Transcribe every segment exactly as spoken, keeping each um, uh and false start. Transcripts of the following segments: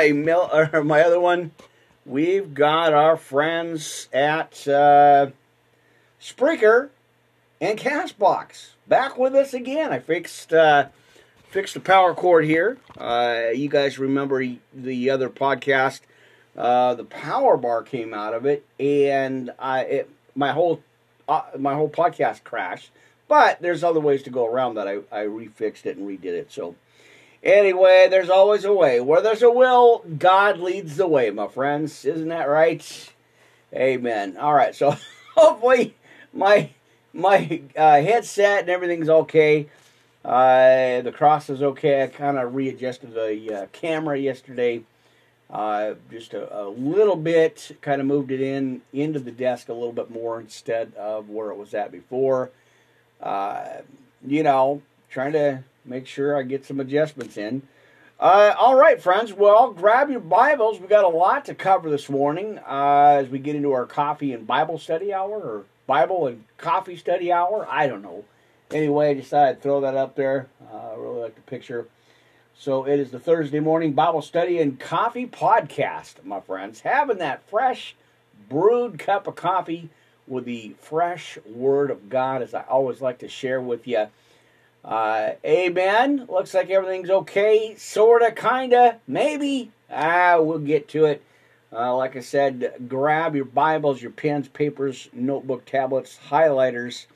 Hey, Mel, or my other one, we've got our friends at uh, Spreaker and Cashbox back with us again. I fixed uh, fixed the power cord here. Uh, you guys remember the other podcast? Uh, the power bar came out of it, and I it, my whole uh, my whole podcast crashed. But there's other ways to go around that. I, I refixed it and redid it. So anyway, there's always a way. Where there's a will, God leads the way, my friends. Isn't that right? Amen. All right. So hopefully my my uh, headset and everything's okay. Uh, the cross is okay. I kind of readjusted the uh, camera yesterday. Uh, just a, a little bit. Kind of moved it in into the desk a little bit more instead of where it was at before. Uh, you know, trying to make sure I get some adjustments in. Uh, all right, friends. Well, grab your Bibles. We've got a lot to cover this morning uh, as we get into our coffee and Bible study hour, or Bible and coffee study hour. I don't know. Anyway, I decided to throw that up there. Uh, I really like the picture. So it is the Thursday morning Bible study and coffee podcast, my friends. Having that fresh brewed cup of coffee with the fresh Word of God, as I always like to share with you. Uh, amen. Looks like everything's okay, sorta, kinda, maybe. Ah, we'll get to it. Uh, like I said, grab your Bibles, your pens, papers, notebook, tablets, highlighters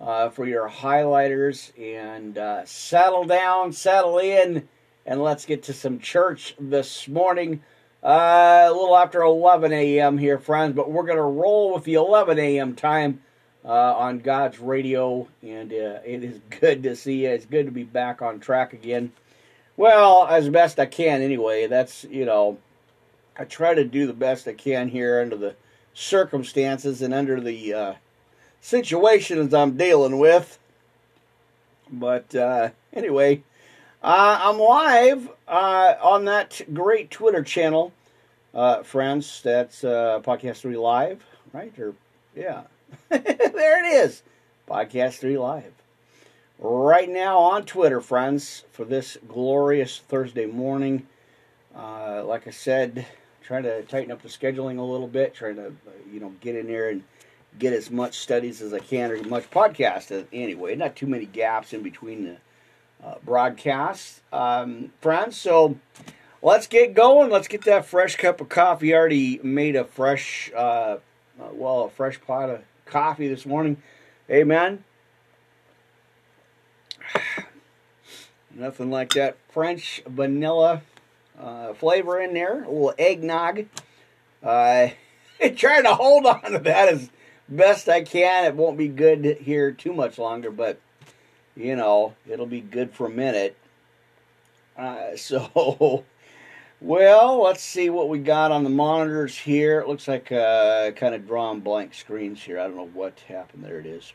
uh, for your highlighters, and uh, settle down, settle in, and let's get to some church this morning. Uh, a little after eleven a m here, friends, but we're going to roll with the eleven a m time uh, on God's radio, and uh, it is good to see you. It's good to be back on track again. Well, as best I can anyway. That's, you know, I try to do the best I can here under the circumstances and under the uh, situations I'm dealing with. But uh, anyway, Uh, I'm live uh, on that great Twitter channel, uh, friends. That's uh, Podcast three Live, right? Or yeah, there it is, Podcast three Live. Right now on Twitter, friends, for this glorious Thursday morning. Uh, like I said, trying to tighten up the scheduling a little bit, trying to you know get in there and get as much studies as I can, or as much podcast anyway. Not too many gaps in between the Uh, broadcast, um, friends. So let's get going. Let's get that fresh cup of coffee. I already made a fresh, uh, well, a fresh pot of coffee this morning. Amen. Nothing like that French vanilla uh, flavor in there. A little eggnog. Uh, trying to hold on to that as best I can. It won't be good here too much longer, but you know, it'll be good for a minute. Uh, so, well, let's see what we got on the monitors here. It looks like uh, kind of drawn blank screens here. I don't know what happened. There it is.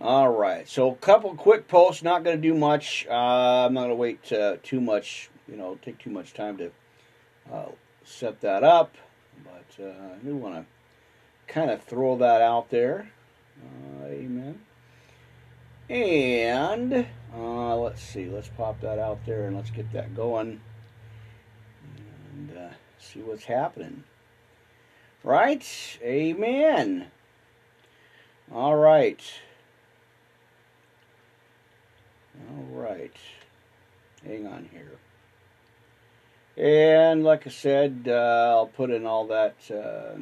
All right. So, a couple quick posts. Not going to do much. Uh, I'm not going to wait uh, too much, you know, take too much time to uh, set that up. But uh, I do want to kind of throw that out there. Uh, amen. And uh, let's see, let's pop that out there and let's get that going and uh, see what's happening. Right? Amen. All right. All right. Hang on here. And like I said, uh, I'll put in all that. Uh,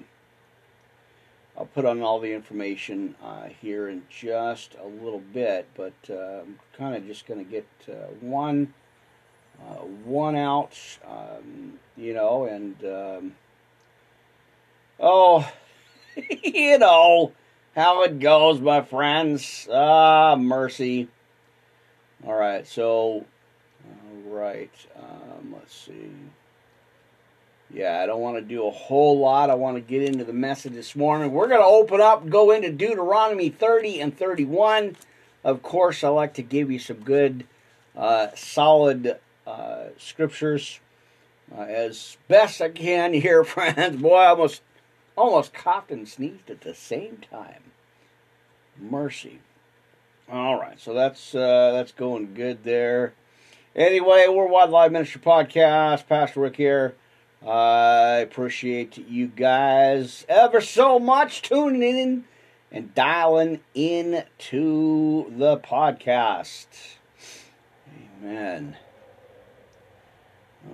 I'll put on all the information uh, here in just a little bit, but uh, I'm kind of just going to get uh, one uh, one out, um, you know, and, um, oh, you know, how it goes, my friends. Ah, mercy. All right, so, all right, um, let's see. Yeah, I don't want to do a whole lot. I want to get into the message this morning. We're going to open up and go into Deuteronomy thirty and thirty-one. Of course, I like to give you some good, uh, solid uh, scriptures uh, as best I can here, friends. Boy, I almost, almost coughed and sneezed at the same time. Mercy. All right, so that's uh, that's going good there. Anyway, Worldwide Live Ministry Podcast, Pastor Rick here. I appreciate you guys ever so much tuning in and dialing in to the podcast. Amen.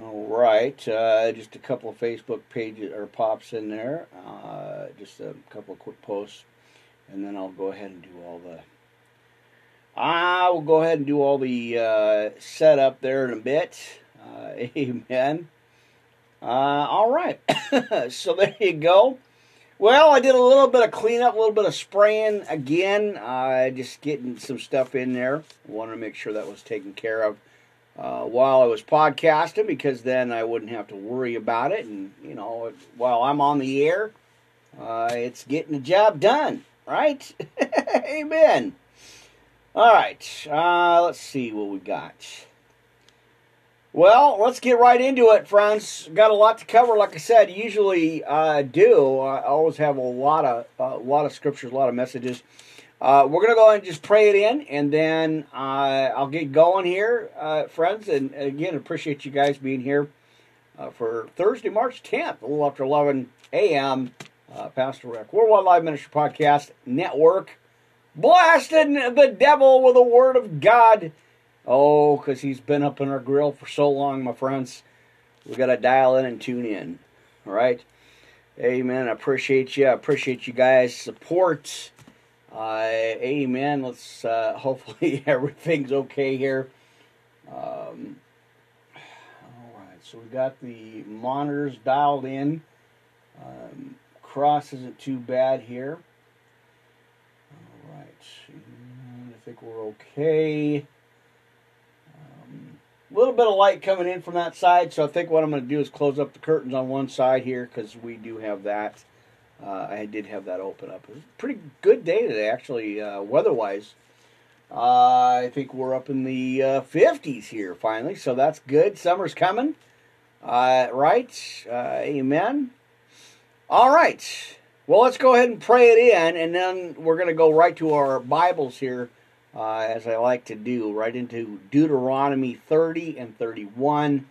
All right, uh, just a couple of Facebook pages or pops in there. Uh, just a couple of quick posts, and then I'll go ahead and do all the. I will go ahead and do all the uh, setup there in a bit. Uh, amen. Uh, all right. So there you go. Well, I did a little bit of cleanup, a little bit of spraying again. Uh, just getting some stuff in there. Wanted to make sure that was taken care of uh, while I was podcasting, because then I wouldn't have to worry about it. And, you know, while I'm on the air, uh, it's getting the job done, right? Amen. All right, uh, let's see what we got. Well, let's get right into it, friends. Got a lot to cover, like I said. Usually, I uh, do. I always have a lot of a lot of scriptures, a lot of messages. Uh, we're gonna go ahead and just pray it in, and then uh, I'll get going here, uh, friends. And again, appreciate you guys being here uh, for Thursday, March tenth, a little after eleven a m Uh, Pastor Rick, Worldwide Live Ministry Podcast Network. Blasting the devil with the word of God. Oh, because he's been up in our grill for so long, my friends. We've got to dial in and tune in. All right? Amen. I appreciate you. I appreciate you guys' support. Uh, amen. Let's uh, hopefully everything's okay here. Um, all right. So we got the monitors dialed in. Um, cross isn't too bad here. I think we're okay. A um, little bit of light coming in from that side, so I think what I'm going to do is close up the curtains on one side here, because we do have that. Uh, I did have that open up. It was a pretty good day today, actually, uh, weather-wise. Uh, I think we're up in the uh, fifties here, finally, so that's good. Summer's coming, uh, right? Uh, amen. All right. Well, let's go ahead and pray it in, and then we're going to go right to our Bibles here. Uh, as I like to do, right into Deuteronomy thirty and thirty-one.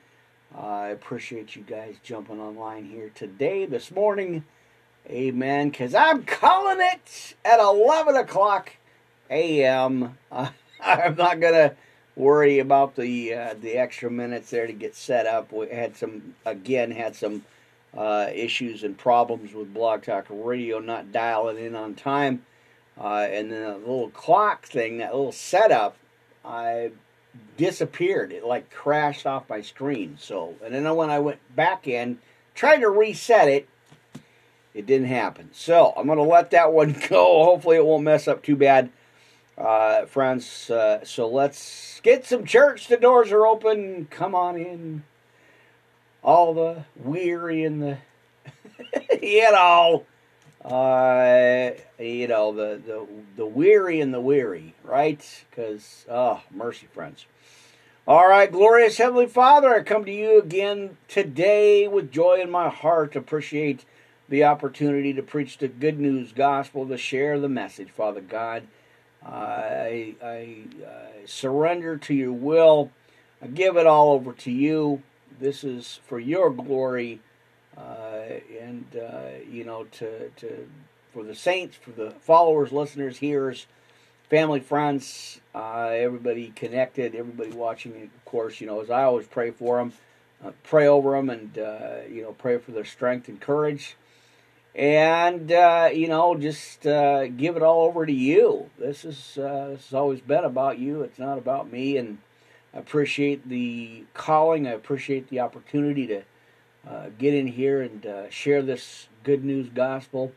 Uh, I appreciate you guys jumping online here today, this morning. Amen. Because I'm calling it at eleven o'clock a m Uh, I'm not going to worry about the uh, the extra minutes there to get set up. We had some, again, had some uh, issues and problems with Blog Talk Radio not dialing in on time. Uh, and then that little clock thing, that little setup, I disappeared. It like crashed off my screen. So, and then when I went back in, tried to reset it, it didn't happen. So I'm going to let that one go. Hopefully it won't mess up too bad, uh, friends. Uh, so let's get some church. The doors are open. Come on in. All the weary and the, you know. Uh, you know, the, the, the weary and the weary, right? Because, oh, mercy, friends. All right, glorious Heavenly Father, I come to you again today with joy in my heart. Appreciate the opportunity to preach the good news gospel, to share the message, Father God. Uh, I, I, I surrender to your will. I give it all over to you. This is for your glory. Uh, and, uh, you know, to, to for the saints, for the followers, listeners, hearers, family, friends, uh, everybody connected, everybody watching, of course, you know, as I always pray for them, uh, pray over them, and, uh, you know, pray for their strength and courage, and, uh, you know, just uh, give it all over to you. This is, uh, this has always been about you. It's not about me, and I appreciate the calling. I appreciate the opportunity to Uh, get in here and uh, share this good news gospel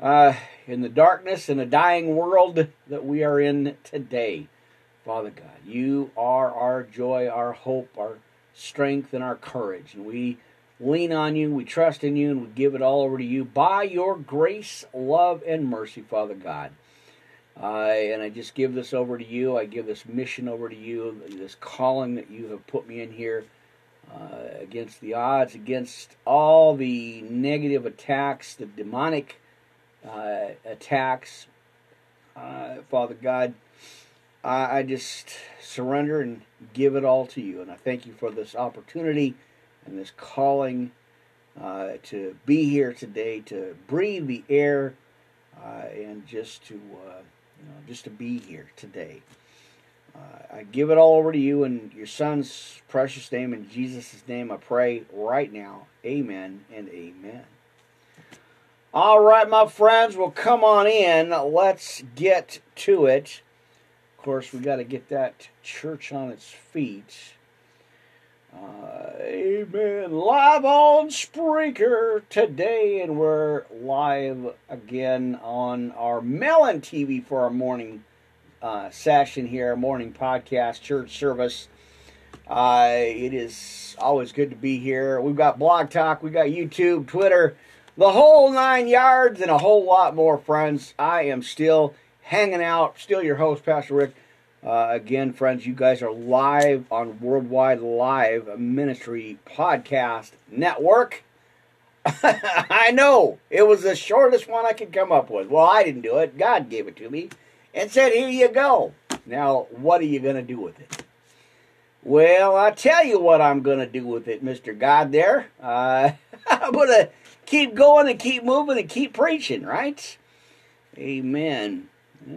uh, in the darkness and a dying world that we are in today. Father God, you are our joy, our hope, our strength, and our courage. And we lean on you, we trust in you, and we give it all over to you by your grace, love, and mercy, Father God. Uh, and I just give this over to you. I give this mission over to you, this calling that you have put me in here. Uh, against the odds, against all the negative attacks, the demonic uh, attacks, uh, Father God, I, I just surrender and give it all to you. And I thank you for this opportunity and this calling uh, to be here today, to breathe the air, uh, and just to uh, you know, just to be here today. Uh, I give it all over to you in your Son's precious name, in Jesus' name I pray right now. Amen and amen. All right, my friends, well, come on in. Let's get to it. Of course, we got to get that church on its feet. Uh, amen. Live on Spreaker today, and we're live again on our Melon T V for our morning Uh, session here, morning podcast, church service. Uh, it is always good to be here. We've got Blog Talk, we've got YouTube, Twitter, the whole nine yards, and a whole lot more, friends. I am still hanging out, still your host, Pastor Rick. Uh, again, friends, you guys are live on Worldwide Live Ministry Podcast Network. I know, it was the shortest one I could come up with. Well, I didn't do it. God gave it to me and said, here you go. Now, what are you going to do with it? Well, I'll tell you what I'm going to do with it, Mister God there. Uh, I'm going to keep going and keep moving and keep preaching, right? Amen.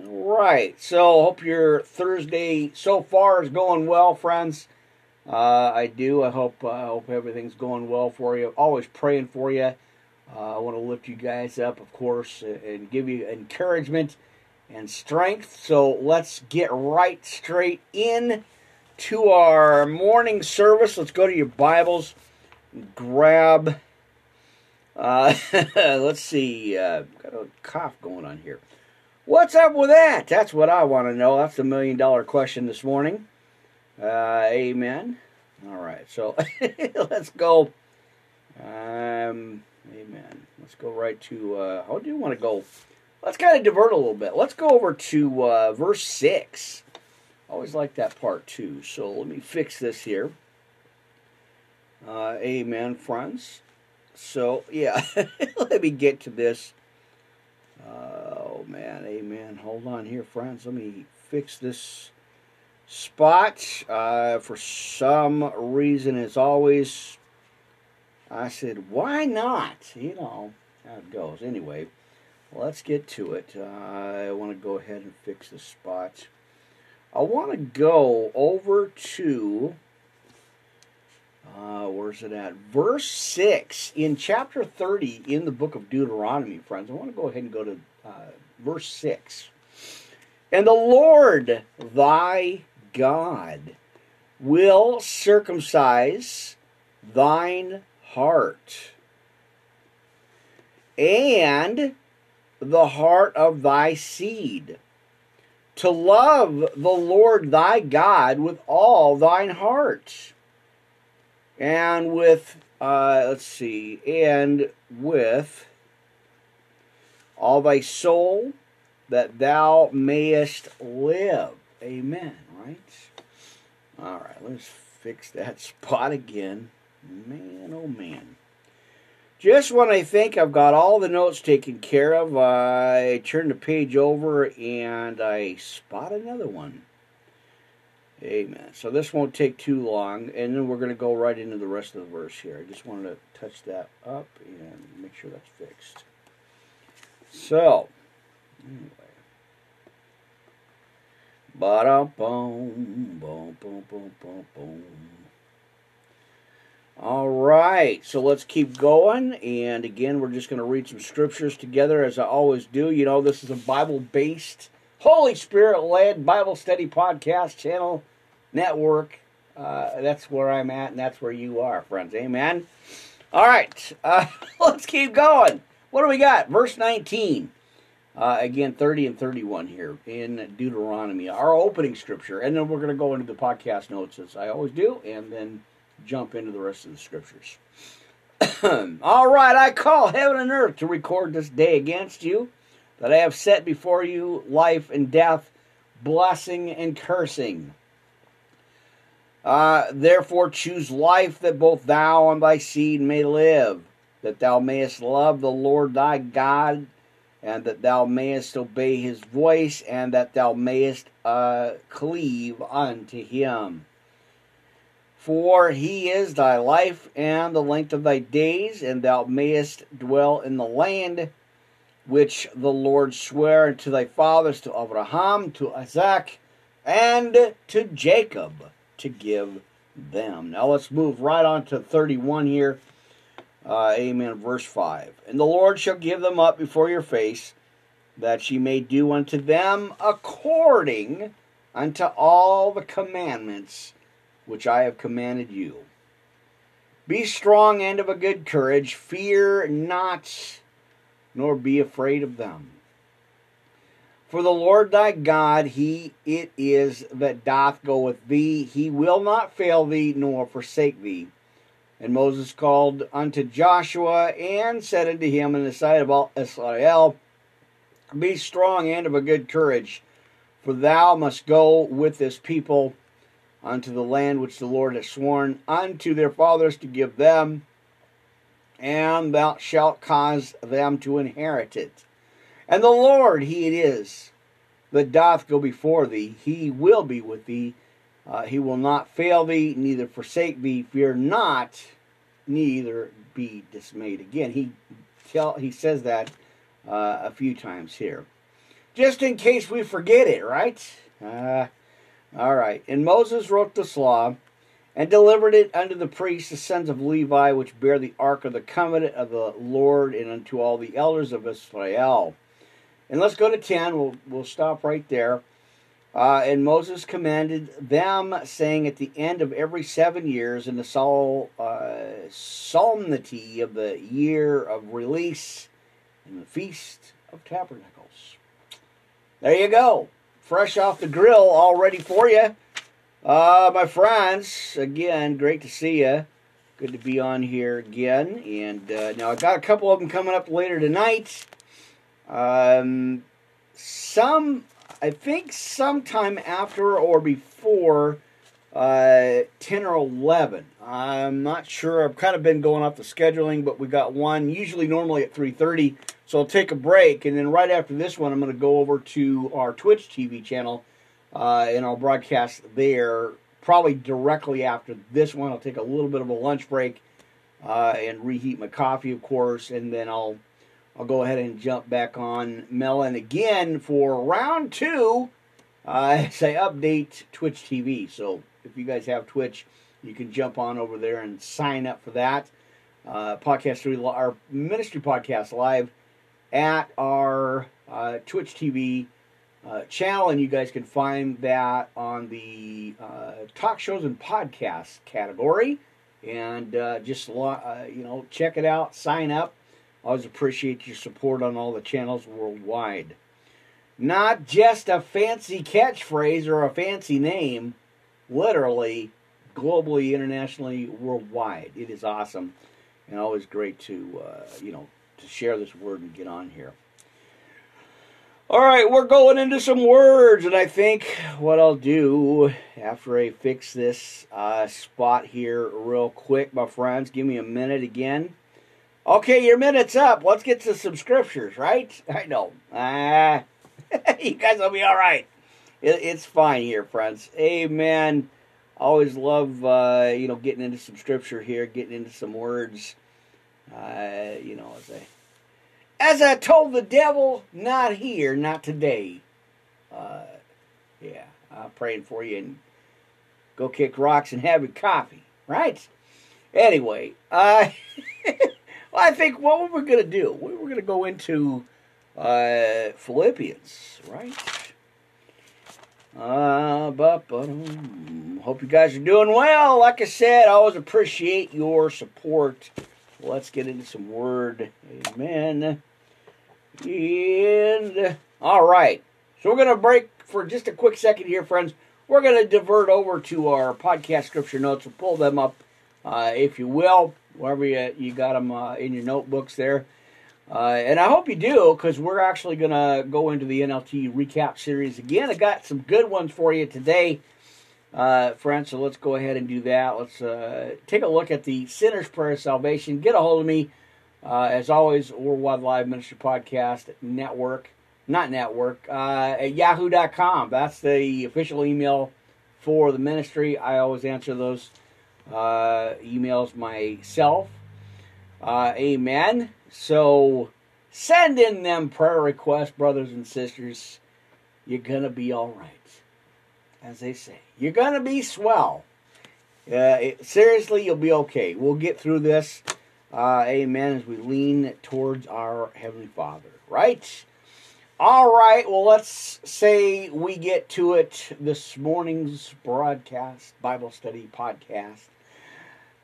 All right. So, hope your Thursday so far is going well, friends. Uh, I do. I hope, uh, hope everything's going well for you. Always praying for you. Uh, I want to lift you guys up, of course, and give you encouragement and strength. So let's get right straight in to our morning service. Let's go to your Bibles, grab, uh, let's see, uh, got a cough going on here. What's up with that? That's what I want to know. That's the million dollar question this morning. Uh, amen. All right, so let's go, um, amen. Let's go right to, uh, I do want to go. Let's kind of divert a little bit. Let's go over to uh, verse six. I always like that part too. So let me fix this here. Uh, amen, friends. So, yeah, let me get to this. Uh, oh, man, amen. Hold on here, friends. Let me fix this spot. Uh, for some reason, as always, I said, why not? You know, how it goes. Anyway. Let's get to it. Uh, I want to go ahead and fix the spot. I want to go over to, uh, where's it at? Verse six in chapter thirty in the book of Deuteronomy, friends. I want to go ahead and go to uh, verse six. And the Lord thy God will circumcise thine heart and the heart of thy seed, to love the Lord thy God with all thine heart, and with, uh, let's see, and with all thy soul, that thou mayest live. Amen, right? All right, let's fix that spot again. Man, oh man. Just when I think I've got all the notes taken care of, I turn the page over and I spot another one. Amen. So this won't take too long, and then we're going to go right into the rest of the verse here. I just wanted to touch that up and make sure that's fixed. So, anyway. Ba-da-boom, boom, boom, boom, boom, boom. All right, so let's keep going, and again, we're just going to read some scriptures together as I always do. You know, this is a Bible-based, Holy Spirit-led Bible study podcast channel network. Uh, that's where I'm at, and that's where you are, friends. Amen? All right, uh, let's keep going. What do we got? Verse nineteen, uh, again, thirty and thirty-one here in Deuteronomy, our opening scripture, and then we're going to go into the podcast notes as I always do, and then jump into the rest of the scriptures. All right, I call heaven and earth to record this day against you, that I have set before you life and death, blessing and cursing. Uh, therefore choose life, that both thou and thy seed may live, that thou mayest love the Lord thy God, and that thou mayest obey his voice, and that thou mayest uh, cleave unto him. For he is thy life and the length of thy days, and thou mayest dwell in the land which the Lord sware unto thy fathers, to Abraham, to Isaac, and to Jacob, to give them. Now let's move right on to thirty-one here. Uh, amen. Verse five. And the Lord shall give them up before your face, that ye may do unto them according unto all the commandments which I have commanded you. Be strong and of a good courage. Fear not, nor be afraid of them. For the Lord thy God, he it is that doth go with thee. He will not fail thee, nor forsake thee. And Moses called unto Joshua, and said unto him in the sight of all Israel, Be strong and of a good courage, for thou must go with this people unto the land which the Lord hath sworn unto their fathers to give them, and thou shalt cause them to inherit it. And the Lord, he it is that doth go before thee. He will be with thee. Uh, he will not fail thee, neither forsake thee. Fear not, neither be dismayed. Again, he tell he says that uh, a few times here, just in case we forget it, right? Uh, all right. And Moses wrote this law, and delivered it unto the priests, the sons of Levi, which bear the ark of the covenant of the Lord, and unto all the elders of Israel. And let's go to ten. We'll we'll stop right there. Uh, and Moses commanded them, saying, At the end of every seven years, in the sol uh, solemnity of the year of release, in the Feast of Tabernacles. There you go. Fresh off the grill, all ready for you. Uh, my friends, again, great to see you. Good to be on here again. And uh, now I've got a couple of them coming up later tonight. Um, some... I think sometime after or before uh, ten or eleven. I'm not sure. I've kind of been going off the scheduling, but we got one usually normally at three thirty. So I'll take a break, and then right after this one, I'm going to go over to our Twitch T V channel, uh, and I'll broadcast there probably directly after this one. I'll take a little bit of a lunch break uh, and reheat my coffee, of course, and then I'll... I'll go ahead and jump back on Melon again for round two uh, as I update Twitch T V. So if you guys have Twitch, you can jump on over there and sign up for that. Uh, Podcast three, our Ministry Podcast Live at our uh, Twitch T V uh, channel. And you guys can find that on the uh, talk shows and podcasts category. And uh, just, uh, you know, check it out, sign up. Always appreciate your support on all the channels worldwide. Not just a fancy catchphrase or a fancy name. Literally, globally, internationally, worldwide. It is awesome. And always great to, uh, you know, to share this word and get on here. All right, we're going into some words. And I think what I'll do after I fix this uh, spot here real quick, my friends, give me a minute again. Okay, your minute's up. Let's get to some scriptures, right? I know. Uh, you guys will be all right. It, it's fine here, friends. Amen. Always love, uh, you know, getting into some scripture here, getting into some words. Uh, you know, as I, as I told the devil, not here, not today. Uh, yeah, I'm praying for you, and go kick rocks and have your coffee, right? Anyway, uh... I think what were we going to do? We were going to go into uh, Philippians, right? Uh, but, but, um, hope you guys are doing well. Like I said, I always appreciate your support. Let's get into some word. Amen. And, all right. So we're going to break for just a quick second here, friends. We're going to divert over to our podcast scripture notes. We'll pull them up, uh, if you will. Wherever you, you got them uh, in your notebooks there. Uh, and I hope you do, because we're actually going to go into the N L T recap series again. I got some good ones for you today, uh, friends, so let's go ahead and do that. Let's uh, take a look at the Sinner's Prayer of Salvation. Get a hold of me Uh, as always, Worldwide Live Ministry Podcast Network, not network, uh, at yahoo dot com. That's the official email for the ministry. I always answer those uh, emails myself. Uh, amen. So send in them prayer requests, brothers and sisters. You're going to be all right, as they say. You're going to be swell. Uh, it, seriously, you'll be okay. We'll get through this. Uh, amen. As we lean towards our Heavenly Father, right? All right. Well, let's say we get to it. This morning's broadcast, Bible study podcast.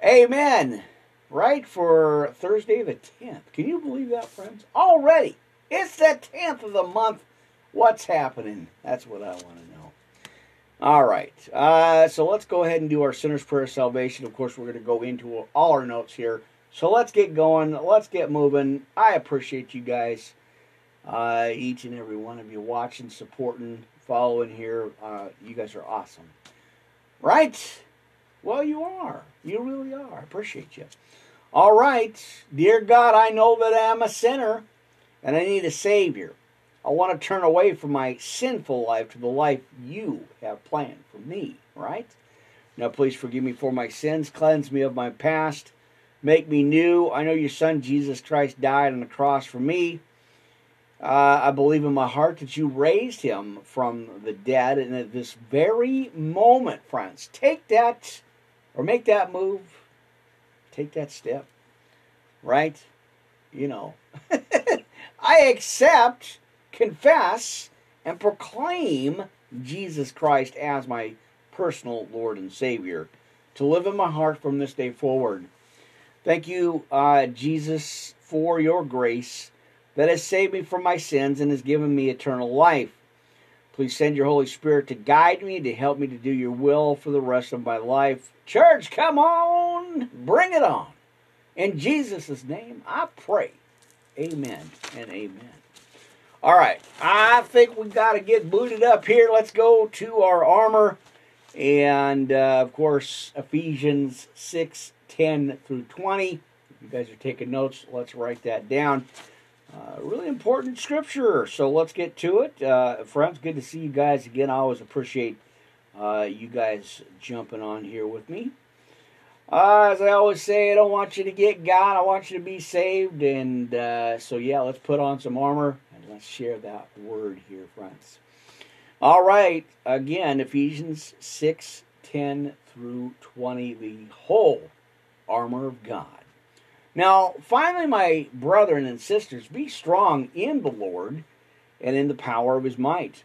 Amen. Right, for Thursday the tenth. Can you believe that, friends? Already. It's the tenth of the month. What's happening? That's what I want to know. All right. Uh, so let's go ahead and do our Sinner's Prayer of Salvation. Of course, we're going to go into all our notes here. So let's get going. Let's get moving. I appreciate you guys, uh, each and every one of you, watching, supporting, following here. Uh, you guys are awesome. Right? Well, you are. You really are. I appreciate you. All right. Dear God, I know that I am a sinner, and I need a Savior. I want to turn away from my sinful life to the life you have planned for me, right? Now, please forgive me for my sins. Cleanse me of my past. Make me new. I know your Son, Jesus Christ, died on the cross for me. Uh, I believe in my heart that you raised him from the dead. And at this very moment, friends, take that or make that move. Take that step, right? You know, I accept, confess, and proclaim Jesus Christ as my personal Lord and Savior to live in my heart from this day forward. Thank you, uh, Jesus, for your grace that has saved me from my sins and has given me eternal life. Please send your Holy Spirit to guide me, to help me to do your will for the rest of my life. Church, come on! Bring it on! In Jesus' name, I pray. Amen and amen. All right, I think we got to get booted up here. Let's go to our armor. And, uh, of course, Ephesians six ten through twenty. If you guys are taking notes, let's write that down. Uh, really important scripture, so let's get to it. Uh, friends, good to see you guys again. I always appreciate uh, you guys jumping on here with me. Uh, as I always say, I don't want you to get God. I want you to be saved. And uh, so, yeah, let's put on some armor and let's share that word here, friends. All right, again, Ephesians six ten through twenty, the whole armor of God. Now, finally, my brethren and sisters, be strong in the Lord and in the power of his might.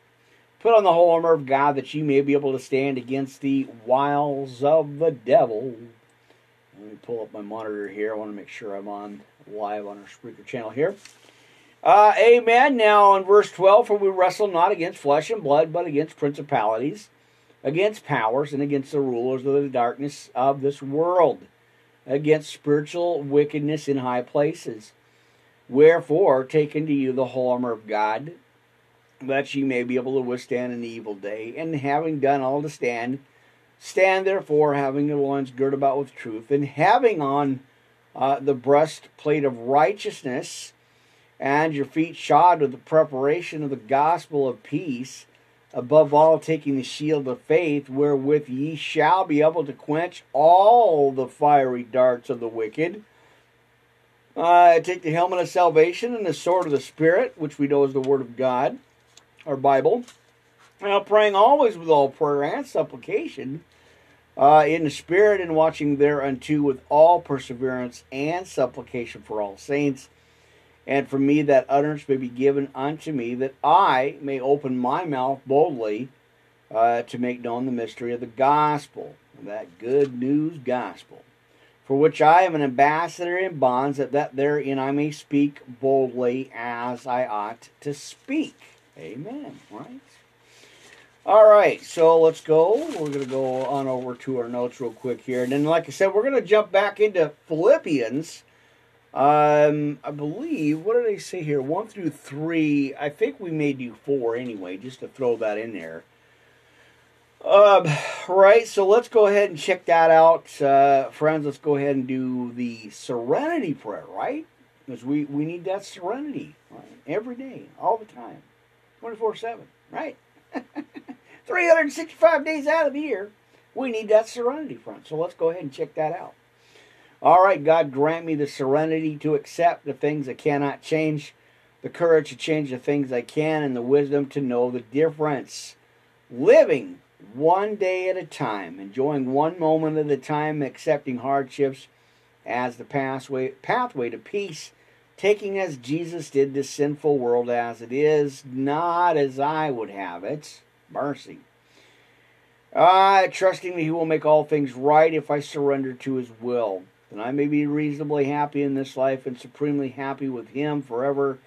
Put on the whole armor of God that you may be able to stand against the wiles of the devil. Let me pull up my monitor here. I want to make sure I'm on live on our Spreaker channel here. Uh, amen. Now, in verse twelve, for we wrestle not against flesh and blood, but against principalities, against powers, and against the rulers of the darkness of this world, against spiritual wickedness in high places. Wherefore, take unto you the whole armor of God, that ye may be able to withstand in the evil day. And having done all to stand, stand therefore, having your loins girt about with truth, and having on uh, the breastplate of righteousness, and your feet shod with the preparation of the gospel of peace. Above all, taking the shield of faith, wherewith ye shall be able to quench all the fiery darts of the wicked. Uh, take the helmet of salvation and the sword of the Spirit, which we know is the Word of God, our Bible. Now, praying always with all prayer and supplication uh, in the Spirit, and watching thereunto with all perseverance and supplication for all saints. And for me that utterance may be given unto me, that I may open my mouth boldly uh, to make known the mystery of the gospel, that good news gospel, for which I am an ambassador in bonds, that, that therein I may speak boldly as I ought to speak. Amen. Right? All right, so let's go. We're going to go on over to our notes real quick here. And then, like I said, we're going to jump back into Philippians. Um, I believe, what did I say here? One through three. I think we may do four anyway, just to throw that in there. Um, right, so let's go ahead and check that out. Uh, friends, let's go ahead and do the serenity prayer, right? Because we, we need that serenity, right? Every day, all the time, twenty-four seven, right? three hundred sixty-five days out of the year, we need that serenity front. So let's go ahead and check that out. All right, God, grant me the serenity to accept the things I cannot change, the courage to change the things I can, and the wisdom to know the difference. Living one day at a time, enjoying one moment at a time, accepting hardships as the pathway, pathway to peace, taking as Jesus did this sinful world as it is, not as I would have it. Mercy. Uh, trusting that He will make all things right if I surrender to His will. Then I may be reasonably happy in this life and supremely happy with Him forever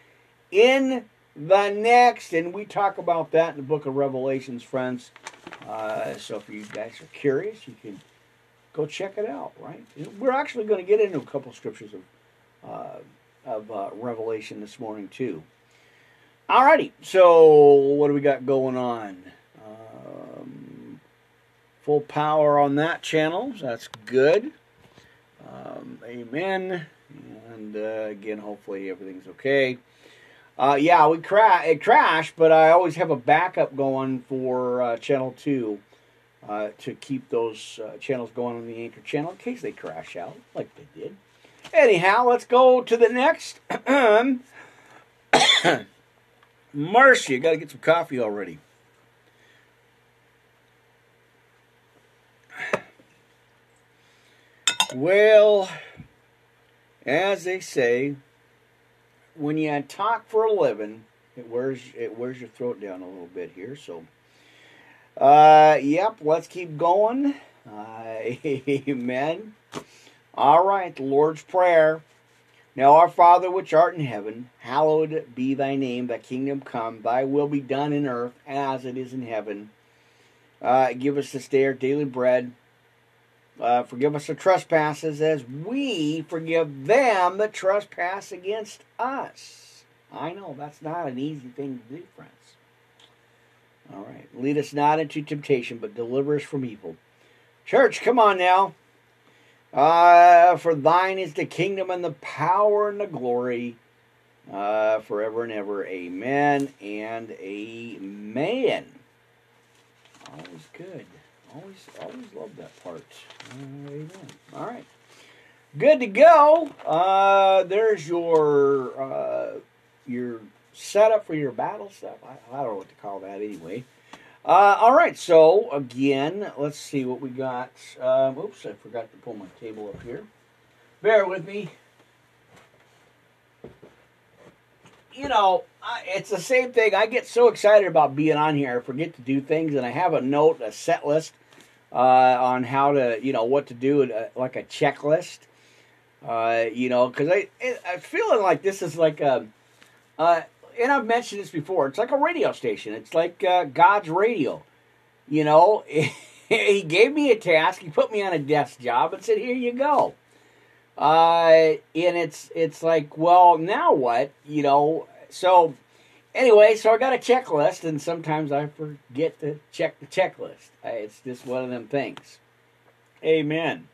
in the next. And we talk about that in the book of Revelations, friends. Uh, so if you guys are curious, you can go check it out, right? We're actually going to get into a couple scriptures of, uh, of uh, Revelation this morning, too. Alrighty, so what do we got going on? Um, full power on that channel, so that's good. Um, amen. And uh, again, hopefully everything's okay. Uh, yeah, we cra it crashed, but I always have a backup going for uh, channel two uh, to keep those uh, channels going on the anchor channel in case they crash out like they did. Anyhow, let's go to the next. Mercy, I gotta get some coffee already. Well, as they say, when you talk for a living, it wears it wears your throat down a little bit here. So, uh, yep, let's keep going. Uh, amen. All right, the Lord's Prayer. Now, our Father, which art in heaven, hallowed be thy name. Thy kingdom come, thy will be done in earth as it is in heaven. Uh, give us this day our daily bread. Uh, forgive us our trespasses as we forgive them that trespass against us. I know, that's not an easy thing to do, friends. All right. Lead us not into temptation, but deliver us from evil. Church, come on now. Uh, for thine is the kingdom and the power and the glory uh, forever and ever. Amen and amen. Always good. Always, always love that part. Uh, amen. All right. Good to go. Uh, there's your uh, your setup for your battle stuff. I, I don't know what to call that anyway. Uh, all right, so again, let's see what we got. Um, oops, I forgot to pull my table up here. Bear with me. You know, I, it's the same thing. I get so excited about being on here, I forget to do things, and I have a note, a set list uh, on how to, you know, what to do, uh, like a checklist. Uh, you know, because I, I feeling like this is like a. Uh, And I've mentioned this before. It's like a radio station. It's like uh, God's radio. You know, He gave me a task. He put me on a desk job and said, "Here you go." Uh, and it's it's like, well, now what? You know. So anyway, so I got a checklist, and sometimes I forget to check the checklist. It's just one of them things. Amen.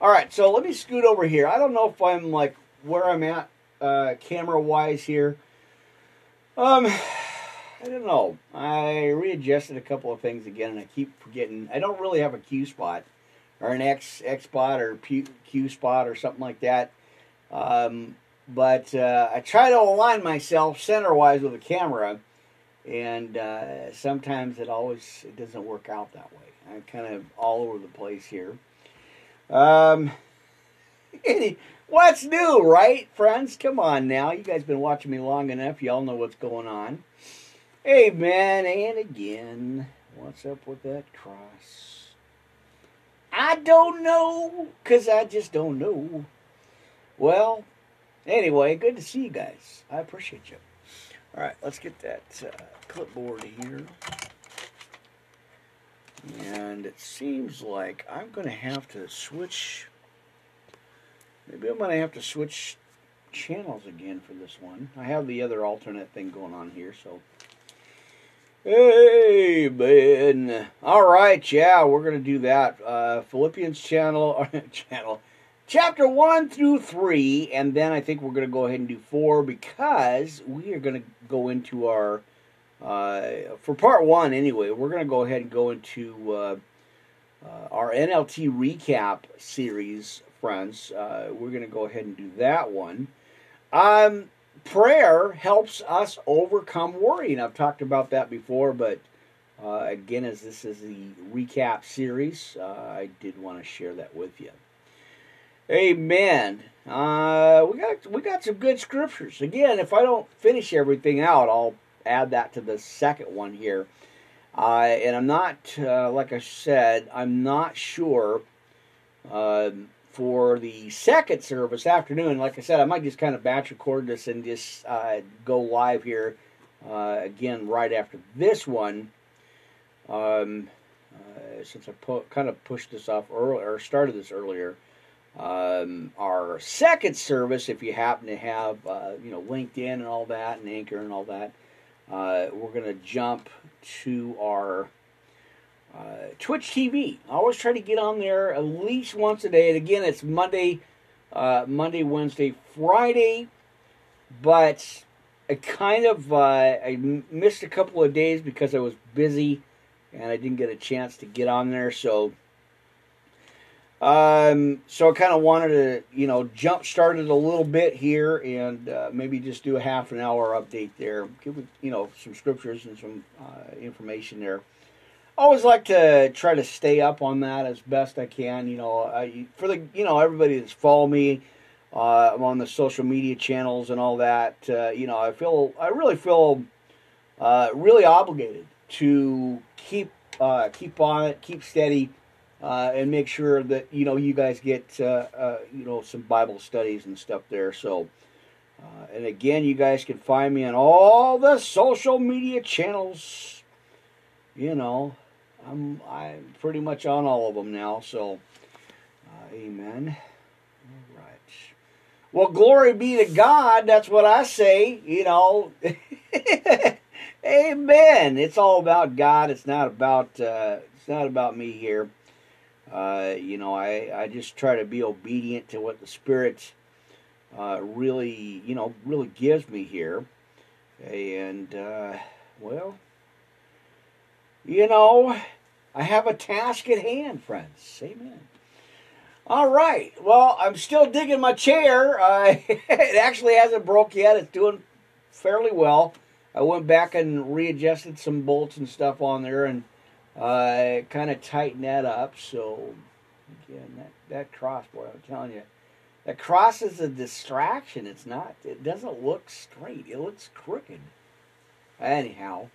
All right, so let me scoot over here. I don't know if I'm like where I'm at uh, camera wise here. Um, I don't know. I readjusted a couple of things again, and I keep forgetting. I don't really have a Q spot, or an X X spot, or P, Q spot, or something like that. Um, but uh, I try to align myself center-wise with the camera, and uh, sometimes it always it doesn't work out that way. I'm kind of all over the place here. Um, any. What's new, right, friends? Come on now. You guys have been watching me long enough. Y'all know what's going on. Amen. And again, what's up with that cross? I don't know, because I just don't know. Well, anyway, good to see you guys. I appreciate you. All right, let's get that uh, clipboard here. And it seems like I'm going to have to switch... Maybe I'm going to have to switch channels again for this one. I have the other alternate thing going on here, so. Hey, man. All right, yeah, we're going to do that. Uh, Philippians channel, channel chapter one through three, and then I think we're going to go ahead and do four, because we are going to go into our, uh, for part one anyway, we're going to go ahead and go into uh, uh, our N L T recap series, friends. Uh, we're going to go ahead and do that one. Um, prayer helps us overcome worry, and I've talked about that before, but uh, again, as this is the recap series, uh, I did want to share that with you. Amen. Uh, we got we got some good scriptures. Again, if I don't finish everything out, I'll add that to the second one here. Uh, and I'm not, uh, like I said, I'm not sure uh, for the second service afternoon. Like I said, I might just kind of batch record this and just uh, go live here uh, again right after this one. Um, uh, since I po- kind of pushed this off earlier, or started this earlier. Um, our second service, if you happen to have, uh, you know, LinkedIn and all that, and Anchor and all that, uh, we're going to jump to our uh, Twitch T V. I always try to get on there at least once a day. And again, it's Monday, uh, Monday, Wednesday, Friday. But I kind of uh, I missed a couple of days because I was busy and I didn't get a chance to get on there. So. Um, so I kind of wanted to, you know, jump start it a little bit here and uh, maybe just do a half an hour update there. Give it, you know, some scriptures and some uh, information there. I always like to try to stay up on that as best I can. You know, I, for the, you know, everybody that's follow me, uh, I'm on the social media channels and all that. Uh, you know, I feel, I really feel uh, really obligated to keep, uh, keep on it, keep steady. Uh, and make sure that, you know, you guys get, uh, uh, you know, some Bible studies and stuff there. So, uh, and again, you guys can find me on all the social media channels. You know, I'm, I'm pretty much on all of them now. So, uh, amen. All right. Well, glory be to God. That's what I say, you know. Amen. It's all about God. It's not about, uh, it's not about me here. Uh, you know, I, I just try to be obedient to what the Spirit uh, really, you know, really gives me here. And, uh, well, you know, I have a task at hand, friends. Amen. All right. Well, I'm still digging my chair. Uh, it actually hasn't broke yet. It's doing fairly well. I went back and readjusted some bolts and stuff on there and Uh, kind of tighten that up. So, again, that, that cross, boy, I'm telling you, that cross is a distraction. It's not, it doesn't look straight. It looks crooked. Anyhow.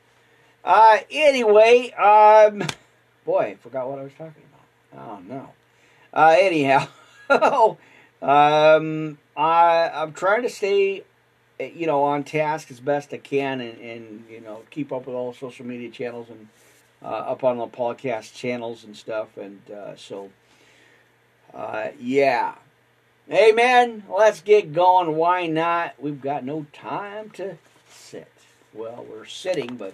Uh, anyway, um, boy, I forgot what I was talking about. Oh, no. Uh, anyhow, um, I, I'm trying to stay, you know, on task as best I can and, and you know, keep up with all social media channels and Uh, up on the podcast channels and stuff, and uh, so, uh, yeah. Amen. Let's get going. Why not? We've got no time to sit. Well, we're sitting, but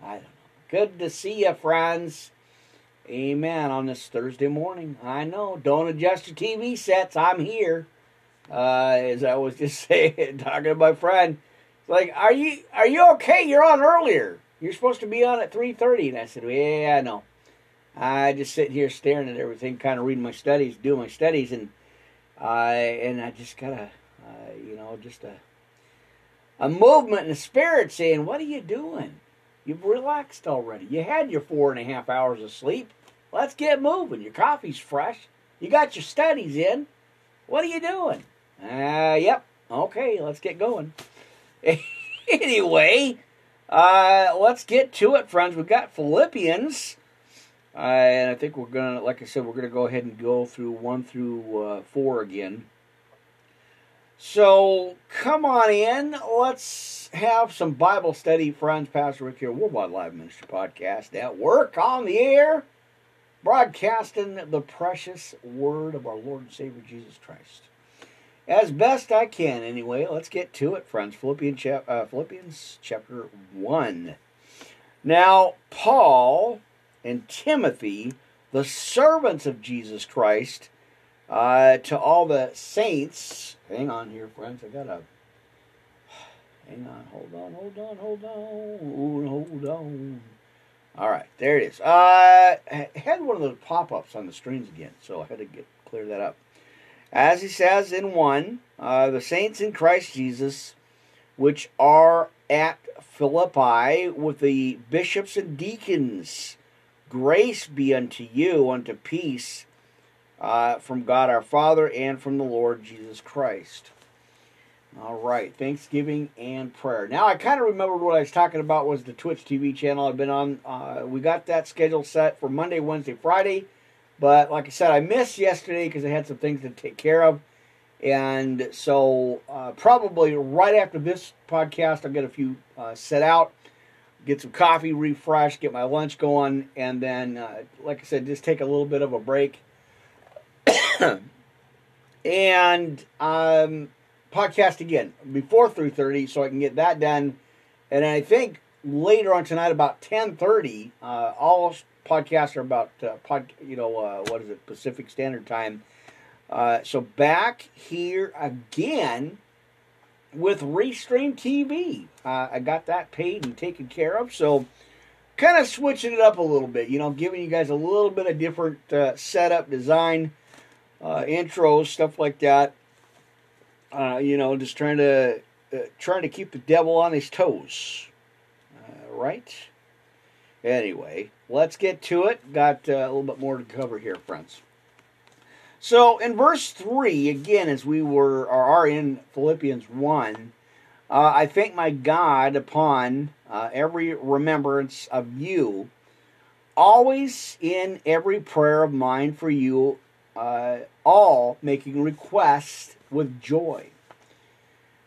I don't know. Good to see you, friends. Amen. On this Thursday morning. I know. Don't adjust your T V sets. I'm here. Uh, as I was just saying, talking to my friend. It's like, are you, are you okay? You're on earlier. You're supposed to be on at three thirty. And I said, well, yeah, I know. I just sit here staring at everything, kind of reading my studies, doing my studies. And I, and I just got a, uh, you know, just a, a movement in the spirit saying, what are you doing? You've relaxed already. You had your four and a half hours of sleep. Let's get moving. Your coffee's fresh. You got your studies in. What are you doing? Uh, yep. Okay, let's get going. Anyway... Uh, let's get to it, friends. We've got Philippians, uh, and I think we're going to, like I said, we're going to go ahead and go through one through uh, four again. So, come on in. Let's have some Bible study, friends. Pastor Rick here, Worldwide Live Ministry Podcast Network, on the air, broadcasting the precious word of our Lord and Savior Jesus Christ. As best I can, anyway. Let's get to it, friends. Philippians, chap- uh, Philippians chapter one. Now, Paul and Timothy, the servants of Jesus Christ, uh, to all the saints. Hang on here, friends. I gotta. Hang on. Hold on. Hold on. Hold on. Hold on. All right. There it is. Uh, I had one of those pop-ups on the screens again, so I had to get clear that up. As he says in one, uh, the saints in Christ Jesus, which are at Philippi with the bishops and deacons, grace be unto you, unto peace, uh, from God our Father and from the Lord Jesus Christ. All right, Thanksgiving and prayer. Now, I kind of remembered what I was talking about was the Twitch T V channel I've been on. Uh, we got that schedule set for Monday, Wednesday, Friday. But like I said, I missed yesterday because I had some things to take care of. And so uh, probably right after this podcast, I'll get a few uh, set out, get some coffee refreshed, get my lunch going, and then, uh, like I said, just take a little bit of a break. and um, podcast again before three thirty so I can get that done. And I think later on tonight, about ten thirty, uh, all podcasts are about, uh, pod, you know, uh, what is it, Pacific Standard Time. Uh, so back here again with Restream T V. Uh, I got that paid and taken care of. So kind of switching it up a little bit, you know, giving you guys a little bit of different uh, setup, design, uh, intros, stuff like that. Uh, you know, just trying to uh, trying to keep the devil on his toes, uh, right? Anyway, let's get to it. Got uh, a little bit more to cover here, friends. So in verse three, again, as we were or are in Philippians one, uh, I thank my God upon uh, every remembrance of you, always in every prayer of mine for you, uh, all making requests with joy.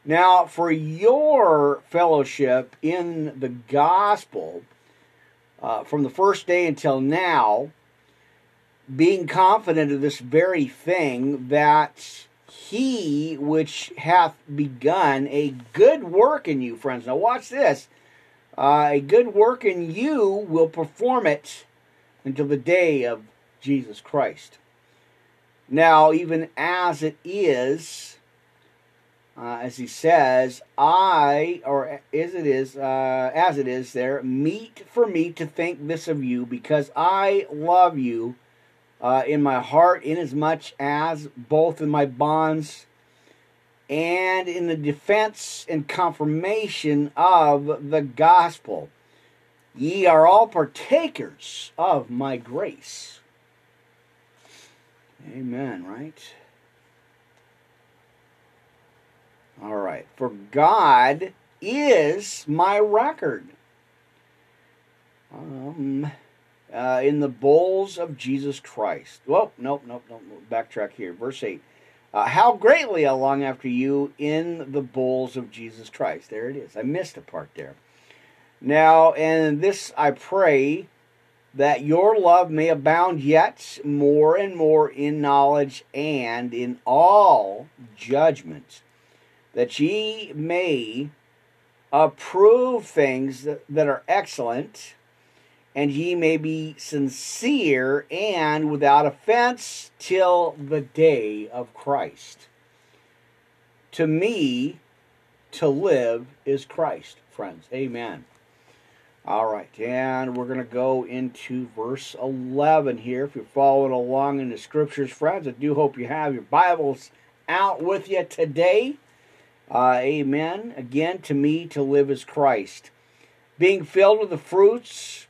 Now, for your fellowship in the gospel, uh, from the first day until now, being confident of this very thing, that he which hath begun a good work in you, friends. Now watch this. Uh, a good work in you will perform it until the day of Jesus Christ. Now, even as it is, uh, as he says, I, or as it is, uh, as it is there, meet for me to think this of you, because I love you, Uh, in my heart, inasmuch as both in my bonds and in the defense and confirmation of the gospel, ye are all partakers of my grace. Amen, right? All right. For God is my record. Um... Uh, in the bowels of Jesus Christ. Well, nope, nope, nope, nope. Backtrack here. Verse eight. Uh, how greatly I long after you in the bowels of Jesus Christ. There it is. I missed a part there. Now, and this I pray, that your love may abound yet more and more in knowledge and in all judgment, that ye may approve things that, that are excellent, and ye may be sincere and without offense till the day of Christ. To me, to live is Christ, friends. Amen. All right, and we're going to go into verse eleven here. If you're following along in the Scriptures, friends, I do hope you have your Bibles out with you today. Uh, amen. Again, to me, to live is Christ. Being filled with the fruits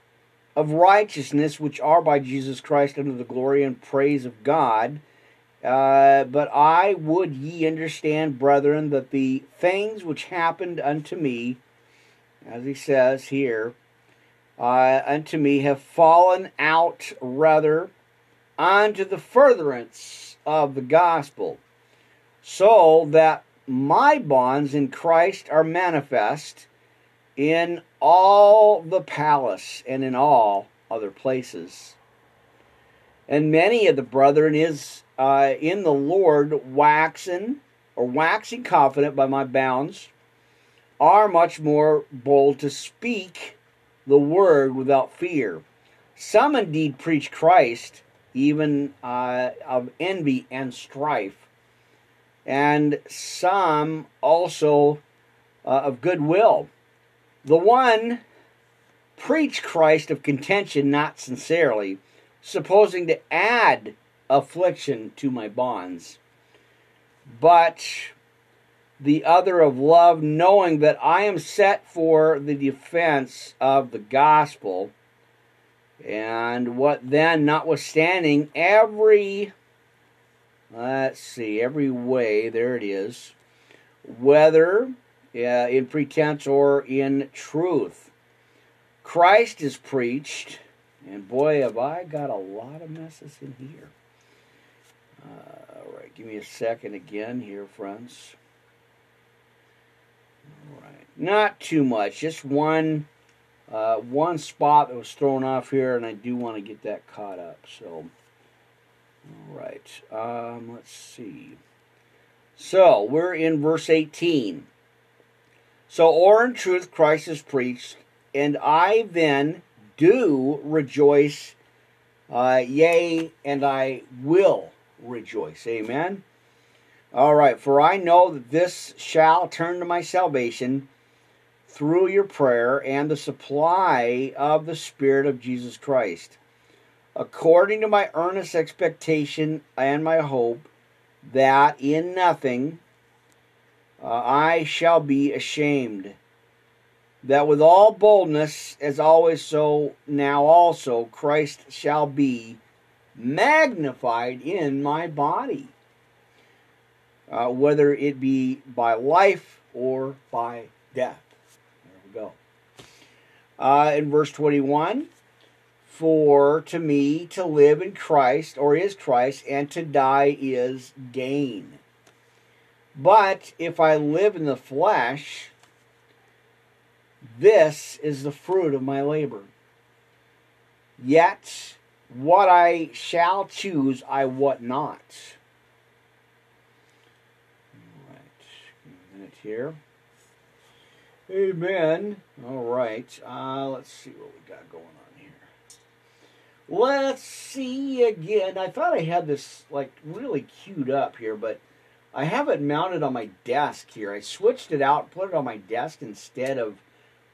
of righteousness, which are by Jesus Christ unto the glory and praise of God. Uh, but I would ye understand, brethren, that the things which happened unto me, as he says here, uh, unto me have fallen out rather unto the furtherance of the gospel, so that my bonds in Christ are manifest in all the palace and in all other places. And many of the brethren is uh, in the Lord waxen, or waxing confident by my bounds, are much more bold to speak the word without fear, Some indeed preach Christ, even uh, of envy and strife, and some also uh, of goodwill. The one preach Christ of contention, not sincerely, supposing to add affliction to my bonds, but the other of love, knowing that I am set for the defense of the gospel. And what then, notwithstanding every, let's see, every way, there it is, whether uh, in pretense or in truth, Christ is preached. And boy, have I got a lot of messes in here. Uh, all right, give me a second again here, friends. All right, not too much, just one Uh, one spot that was thrown off here, and I do want to get that caught up. So, all right, um, let's see. So, we're in verse eighteen. So, or in truth Christ is preached, and I then do rejoice, uh, yea, and I will rejoice. Amen? All right, for I know that this shall turn to my salvation through your prayer and the supply of the Spirit of Jesus Christ, according to my earnest expectation and my hope, that in nothing uh, I shall be ashamed, that with all boldness, as always so now also, Christ shall be magnified in my body, uh, whether it be by life or by death. Go. Uh, in verse twenty-one, for to me to live in Christ, or is Christ, and to die is gain. But if I live in the flesh, this is the fruit of my labor. Yet what I shall choose, I wot not. All right, give me a minute here. Amen. All right. Uh, let's see what we got going on here. Let's see again. I thought I had this like really queued up here, but I have it mounted on my desk here. I switched it out, put it on my desk instead of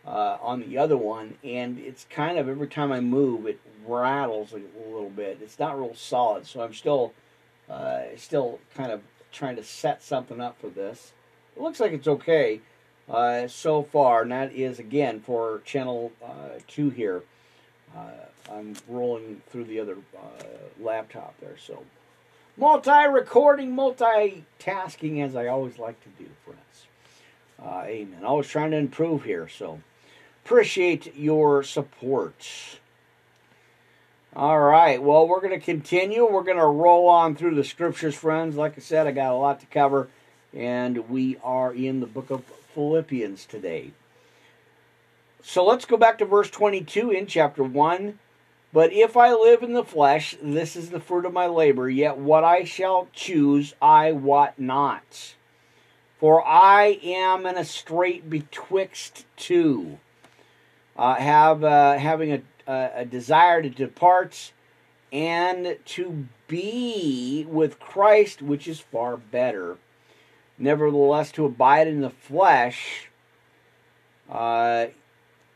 uh, on the other one, and it's kind of every time I move, it rattles a little bit. It's not real solid, so I'm still uh, still kind of trying to set something up for this. It looks like it's okay. Uh, so far, and that is again for channel uh, two here. Uh, I'm rolling through the other uh, laptop there, so multi-recording, multitasking, as I always like to do, friends. Uh, amen. Always trying to improve here, so appreciate your support. All right, well, we're going to continue. We're going to roll on through the scriptures, friends. Like I said, I got a lot to cover, and we are in the book of Philippians today. So let's go back to verse twenty-two in chapter one. But if I live in the flesh, this is the fruit of my labor, yet what I shall choose I wot not. For I am in a strait betwixt two, uh, have uh, having a, a, a desire to depart and to be with Christ, which is far better. Nevertheless, to abide in the flesh, uh,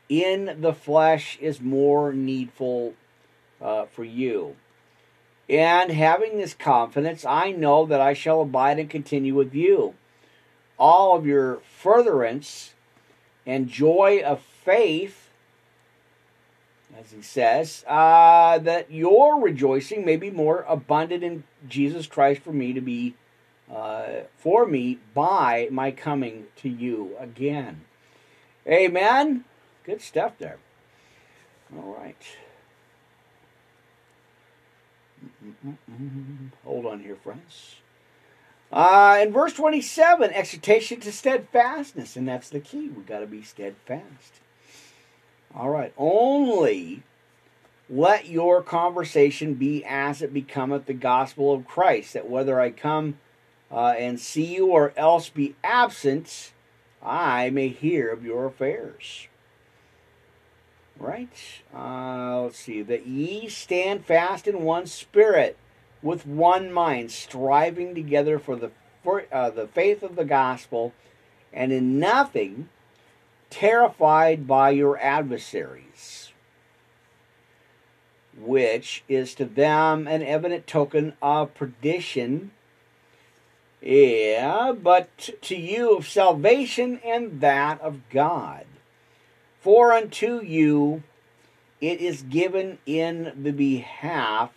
in the flesh is more needful uh, for you. And having this confidence, I know that I shall abide and continue with you. All of your furtherance and joy of faith, as he says, uh, that your rejoicing may be more abundant in Jesus Christ for me to be Uh, for me by my coming to you again. Amen. Good stuff there. All right. Mm-mm-mm-mm. Hold on here, friends. Uh, in verse twenty-seven, exhortation to steadfastness, and that's the key. We've got to be steadfast. All right. Only let your conversation be as it becometh the gospel of Christ, that whether I come Uh, and see you or else be absent, I may hear of your affairs. Right? Uh, let's see. That ye stand fast in one spirit, with one mind, striving together for the for, uh, the faith of the gospel, and in nothing terrified by your adversaries, which is to them an evident token of perdition, yeah, but to you of salvation and that of God. For unto you it is given in the behalf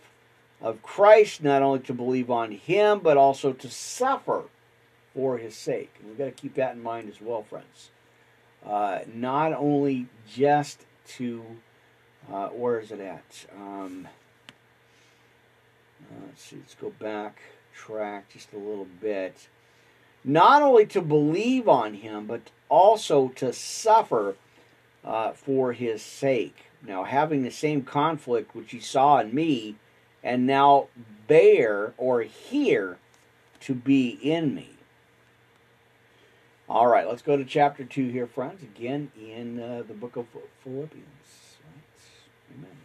of Christ, not only to believe on him, but also to suffer for his sake. And we've got to keep that in mind as well, friends. Uh, not only just to, uh, where is it at? Um, uh, let's see, let's go back, track just a little bit. Not only to believe on him, but also to suffer Uh, for his sake. Now, having the same conflict which you saw in me, and now bear or hear to be in me. All right, let's go to chapter two here, friends. Again, in uh, the book of Philippians. Right. Amen.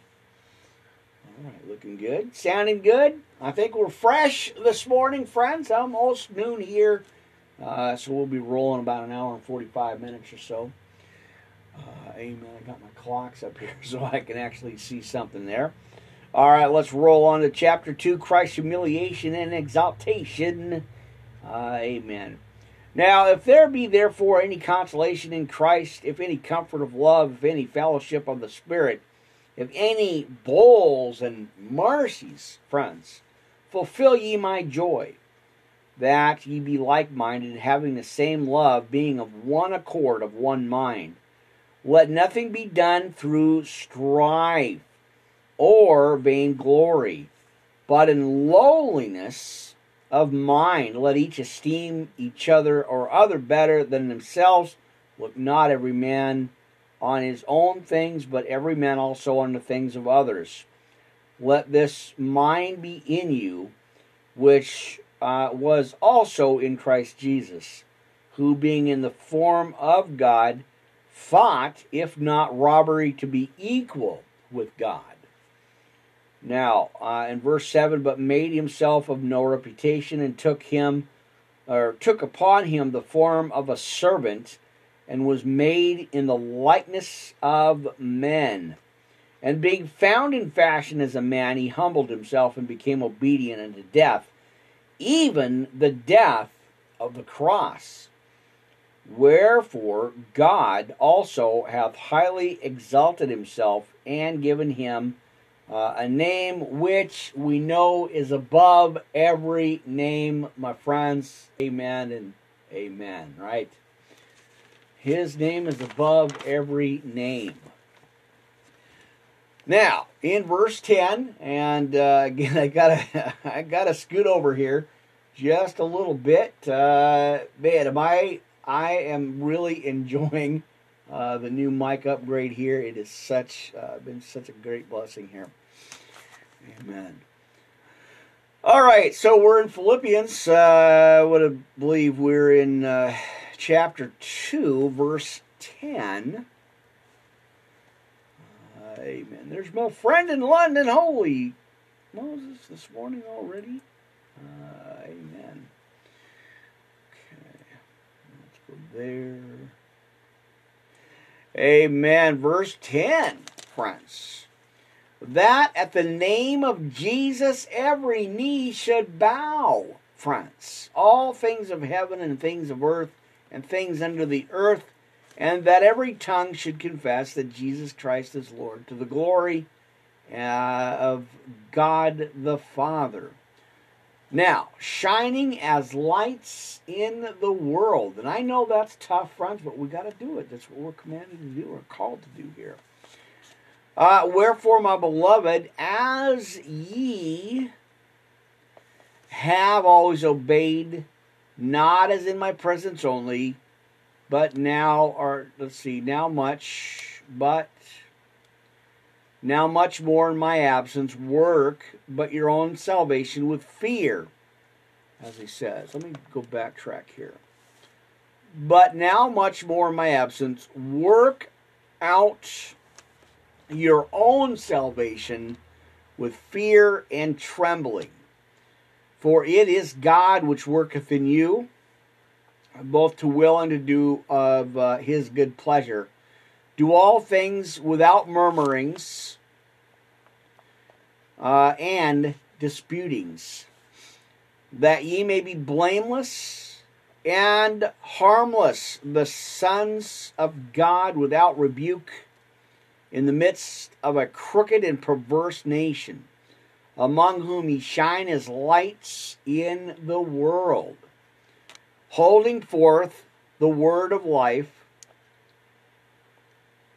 All right, looking good. Sounding good. I think we're fresh this morning, friends. Almost noon here. Uh, so we'll be rolling about an hour and forty-five minutes or so. Uh, amen. I got my clocks up here so I can actually see something there. All right, let's roll on to chapter two, Christ's humiliation and exaltation. Uh, amen. Now, if there be therefore any consolation in Christ, if any comfort of love, if any fellowship of the Spirit, if any bowls and mercies, friends, fulfill ye my joy, that ye be like-minded, having the same love, being of one accord, of one mind. Let nothing be done through strife or vainglory, but in lowliness of mind let each esteem each other or other better than themselves. Look not every man on his own things, but every man also on the things of others. Let this mind be in you, which uh, was also in Christ Jesus, who being in the form of God, fought, if not robbery, to be equal with God. Now, uh, in verse seven, but made himself of no reputation, and took him, or took upon him the form of a servant, and was made in the likeness of men. And being found in fashion as a man, he humbled himself and became obedient unto death, even the death of the cross. Wherefore God also hath highly exalted himself, and given him uh, a name which we know is above every name, my friends. Amen and amen, right? His name is above every name. Now, in verse ten, and uh, again, I gotta, I gotta scoot over here just a little bit. Uh, man, am I... I am really enjoying uh, the new mic upgrade here. It is such uh, been such a great blessing here. Amen. All right, so we're in Philippians. Uh, I would believe we're in uh, chapter two, verse ten. Uh, amen. There's my friend in London. Holy Moses, this morning already. Uh, amen. There. Amen. Verse ten, friends. That at the name of Jesus every knee should bow, friends. All things of heaven and things of earth and things under the earth, and that every tongue should confess that Jesus Christ is Lord, to the glory uh, of God the Father. Now, shining as lights in the world. And I know that's tough, friends, but we got to do it. That's what we're commanded to do, or called to do here. Uh, Wherefore, my beloved, as ye have always obeyed, not as in my presence only, but now are, let's see, now much, but now much more in my absence, work but your own salvation with fear, as he says. Let me go backtrack here. But now much more in my absence, work out your own salvation with fear and trembling. For it is God which worketh in you, both to will and to do of uh, his good pleasure. Do all things without murmurings uh, and disputings, that ye may be blameless and harmless, the sons of God without rebuke, in the midst of a crooked and perverse nation, among whom ye shine as lights in the world, holding forth the word of life,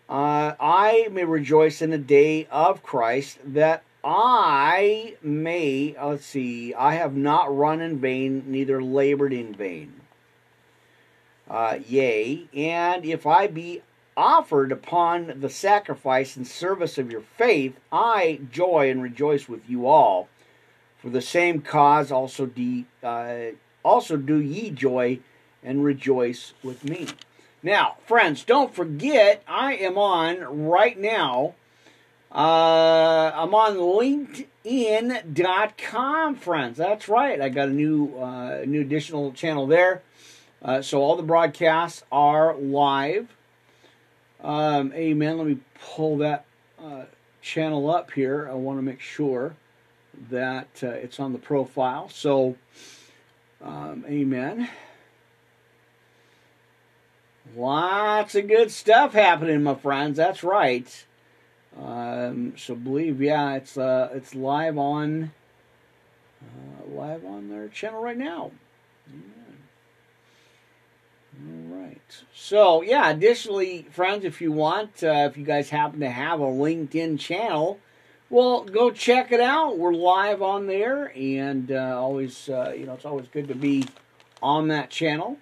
uh, I may rejoice in the day of Christ, that I may, let's see, I have not run in vain, neither labored in vain. Uh, yea, and if I be offered upon the sacrifice and service of your faith, I joy and rejoice with you all. For the same cause also, de, uh, also do ye joy and rejoice with me. Now, friends, don't forget, I am on right now. Uh, I'm on LinkedIn dot com, friends. That's right. I got a new, uh, new additional channel there. Uh, so all the broadcasts are live. Um, amen. Let me pull that uh, channel up here. I want to make sure that uh, it's on the profile. So, um, amen. Lots of good stuff happening, my friends. That's right. Um, so believe, yeah, it's uh, it's live on, uh, live on their channel right now. Amen. All right. So, yeah, additionally, friends, if you want, uh, if you guys happen to have a LinkedIn channel, well, go check it out. We're live on there, and uh, always, uh, you know, it's always good to be on that channel.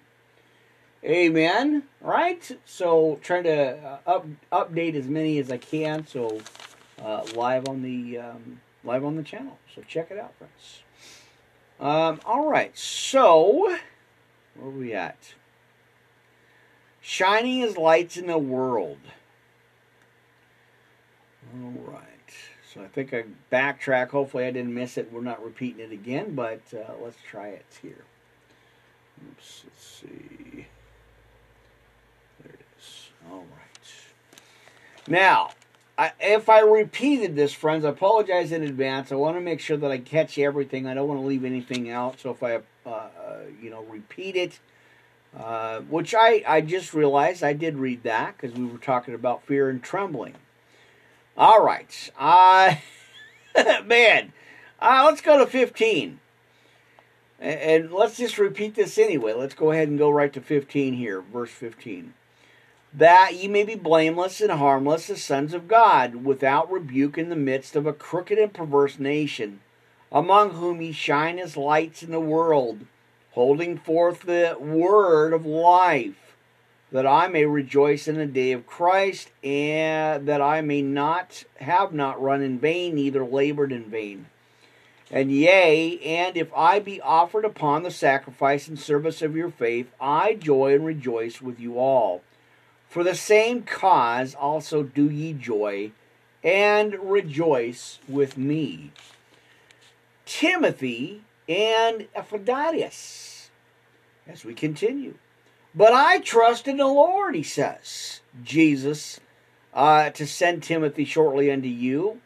Amen. Right? So, try to uh, up, update as many as I can, so uh, live on the um, live on the channel. So, check it out, friends. Um, all right. So, where are we at? Shining as lights in the world. All right. So I think I backtrack. Hopefully I didn't miss it. We're not repeating it again, but uh, let's try it here. Oops, let's see. There it is. All right. Now, I, if I repeated this, friends, I apologize in advance. I want to make sure that I catch everything. I don't want to leave anything out. So if I, uh, uh, you know, repeat it, Uh, which I, I just realized I did read that because we were talking about fear and trembling. All right. Uh, man, uh, let's go to fifteen. And, and let's just repeat this anyway. Let's go ahead and go right to fifteen here, verse fifteen. That ye may be blameless and harmless, the sons of God, without rebuke in the midst of a crooked and perverse nation, among whom ye shine as lights in the world, holding forth the word of life, that I may rejoice in the day of Christ, and that I may not have not run in vain, neither labored in vain. And yea, and if I be offered upon the sacrifice and service of your faith, I joy and rejoice with you all. For the same cause also do ye joy, and rejoice with me. Timothy and Epaphroditus, as we continue. But I trust in the Lord, he says, Jesus, uh, to send Timothy shortly unto you,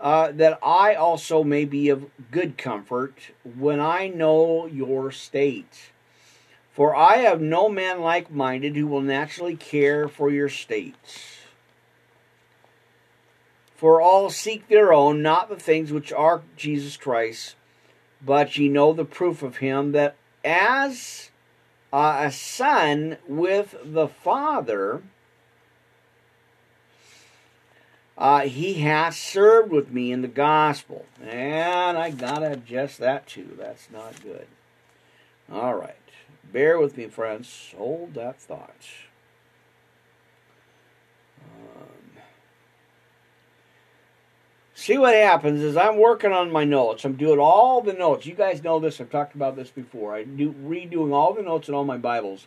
uh, that I also may be of good comfort when I know your state. For I have no man like-minded who will naturally care for your states. For all seek their own, not the things which are Jesus Christ, but ye know the proof of him, that as uh, a son with the Father, uh, he hath served with me in the gospel. And I gotta adjust that too. That's not good. All right. Bear with me, friends. Hold that thought. See what happens is I'm working on my notes. I'm doing all the notes. You guys know this. I've talked about this before. I do redoing all the notes in all my Bibles.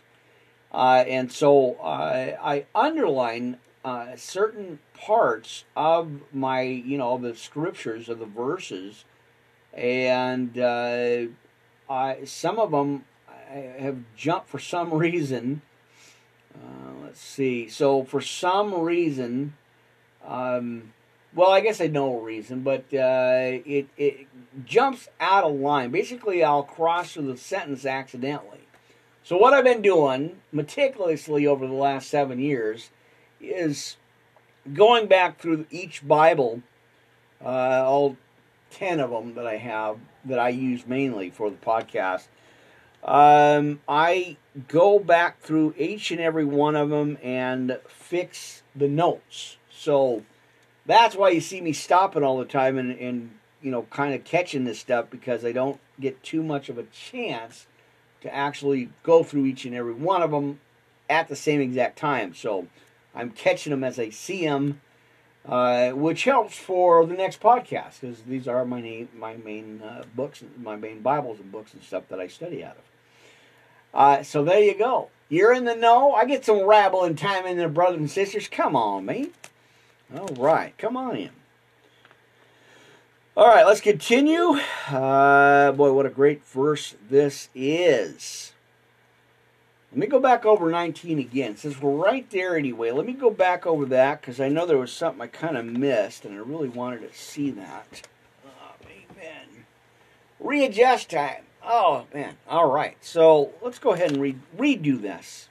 Uh, and so I, I underline uh, uh, certain parts of my, you know, the scriptures or the verses, and uh, I, some of them have jumped for some reason. Uh, let's see. So for some reason, um, well, I guess I know a reason, but uh, it, it jumps out of line. Basically, I'll cross through the sentence accidentally. So what I've been doing meticulously over the last seven years is going back through each Bible, uh, all ten of them that I have, that I use mainly for the podcast. Um, I go back through each and every one of them and fix the notes. So that's why you see me stopping all the time and, and you know, kind of catching this stuff, because I don't get too much of a chance to actually go through each and every one of them at the same exact time. So I'm catching them as I see them, uh, which helps for the next podcast, because these are my, name, my main uh, books, my main Bibles and books and stuff that I study out of. Uh, so there you go. You're in the know. I get some rabble and time in there, brothers and sisters. Come on, mate. All right, come on in. All right, let's continue. Uh, boy, what a great verse this is. Let me go back over nineteen again. Since we're right there anyway, let me go back over that, because I know there was something I kind of missed, and I really wanted to see that. Oh, amen. Readjust time. Oh, man. All right, so let's go ahead and re redo this.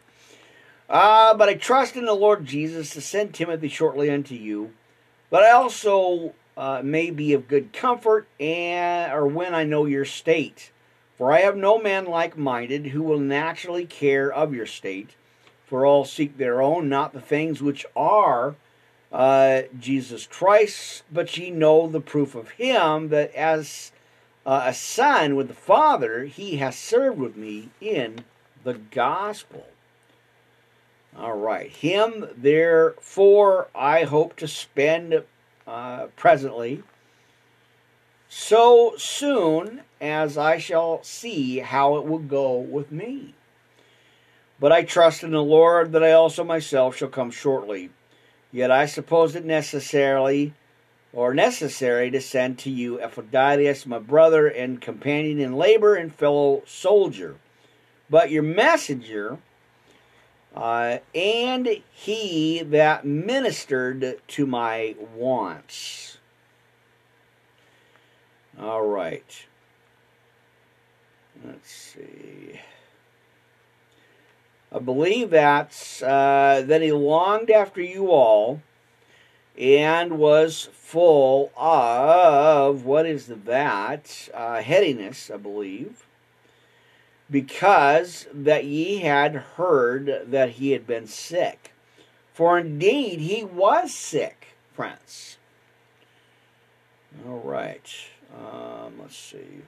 Uh, but I trust in the Lord Jesus to send Timothy shortly unto you, but I also... Uh, may be of good comfort, and or when I know your state. For I have no man like-minded who will naturally care of your state. For all seek their own, not the things which are uh, Jesus Christ. But ye know the proof of him, that as uh, a son with the Father, he has served with me in the gospel. All right. Him, therefore, I hope to spend... Uh, presently, so soon as I shall see how it will go with me. But I trust in the Lord that I also myself shall come shortly. Yet I suppose it necessarily or necessary to send to you Epaphroditus, my brother and companion in labor and fellow soldier, but your messenger, Uh, and he that ministered to my wants. All right. Let's see. I believe that's uh, that he longed after you all and was full of, what is that? Uh, headiness, I believe. Because that ye had heard that he had been sick. For indeed he was sick, friends. All right. Um, let's see.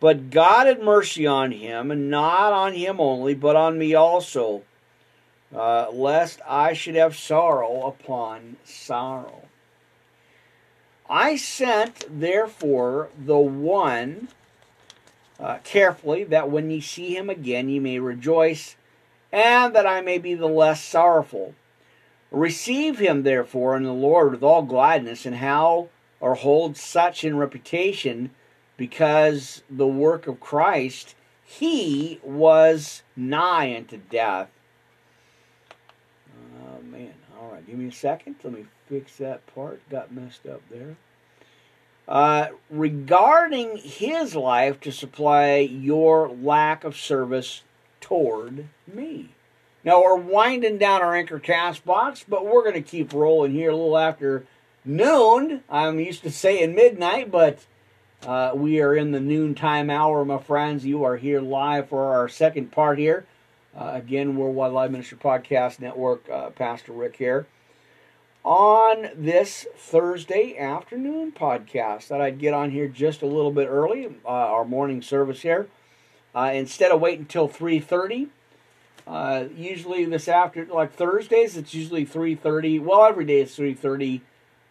But God had mercy on him, and not on him only, but on me also, uh, lest I should have sorrow upon sorrow. I sent, therefore, the one... Uh, carefully, that when ye see him again ye may rejoice, and that I may be the less sorrowful. Receive him therefore in the Lord with all gladness, and how or hold such in reputation, because the work of Christ, he was nigh unto death. Oh man, alright, give me a second, let me fix that part, got messed up there. Uh, regarding his life to supply your lack of service toward me. Now, we're winding down our anchor cast box, but we're going to keep rolling here a little after noon. I'm used to saying midnight, but uh, we are in the noontime hour, my friends. You are here live for our second part here. Uh, again, Worldwide Live Ministry Podcast Network, uh, Pastor Rick here. On this Thursday afternoon podcast, that I'd get on here just a little bit early, uh, our morning service here, uh, instead of waiting until three thirty. Uh, usually this after, like Thursdays, it's usually three thirty. Well, every day it's three thirty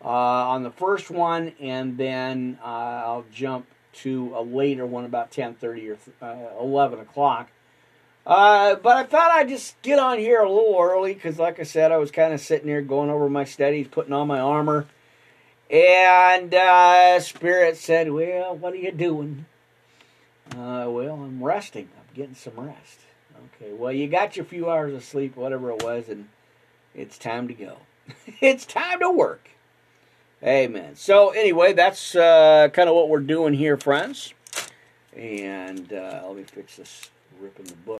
uh, on the first one, and then uh, I'll jump to a later one about ten thirty or uh, eleven o'clock. Uh, but I thought I'd just get on here a little early because, like I said, I was kind of sitting there going over my studies, putting on my armor. And uh, Spirit said, well, what are you doing? Uh, well, I'm resting. I'm getting some rest. Okay, well, you got your few hours of sleep, whatever it was, and it's time to go. It's time to work. Amen. So, anyway, that's uh, kind of what we're doing here, friends. And uh, let me fix this rip in the book.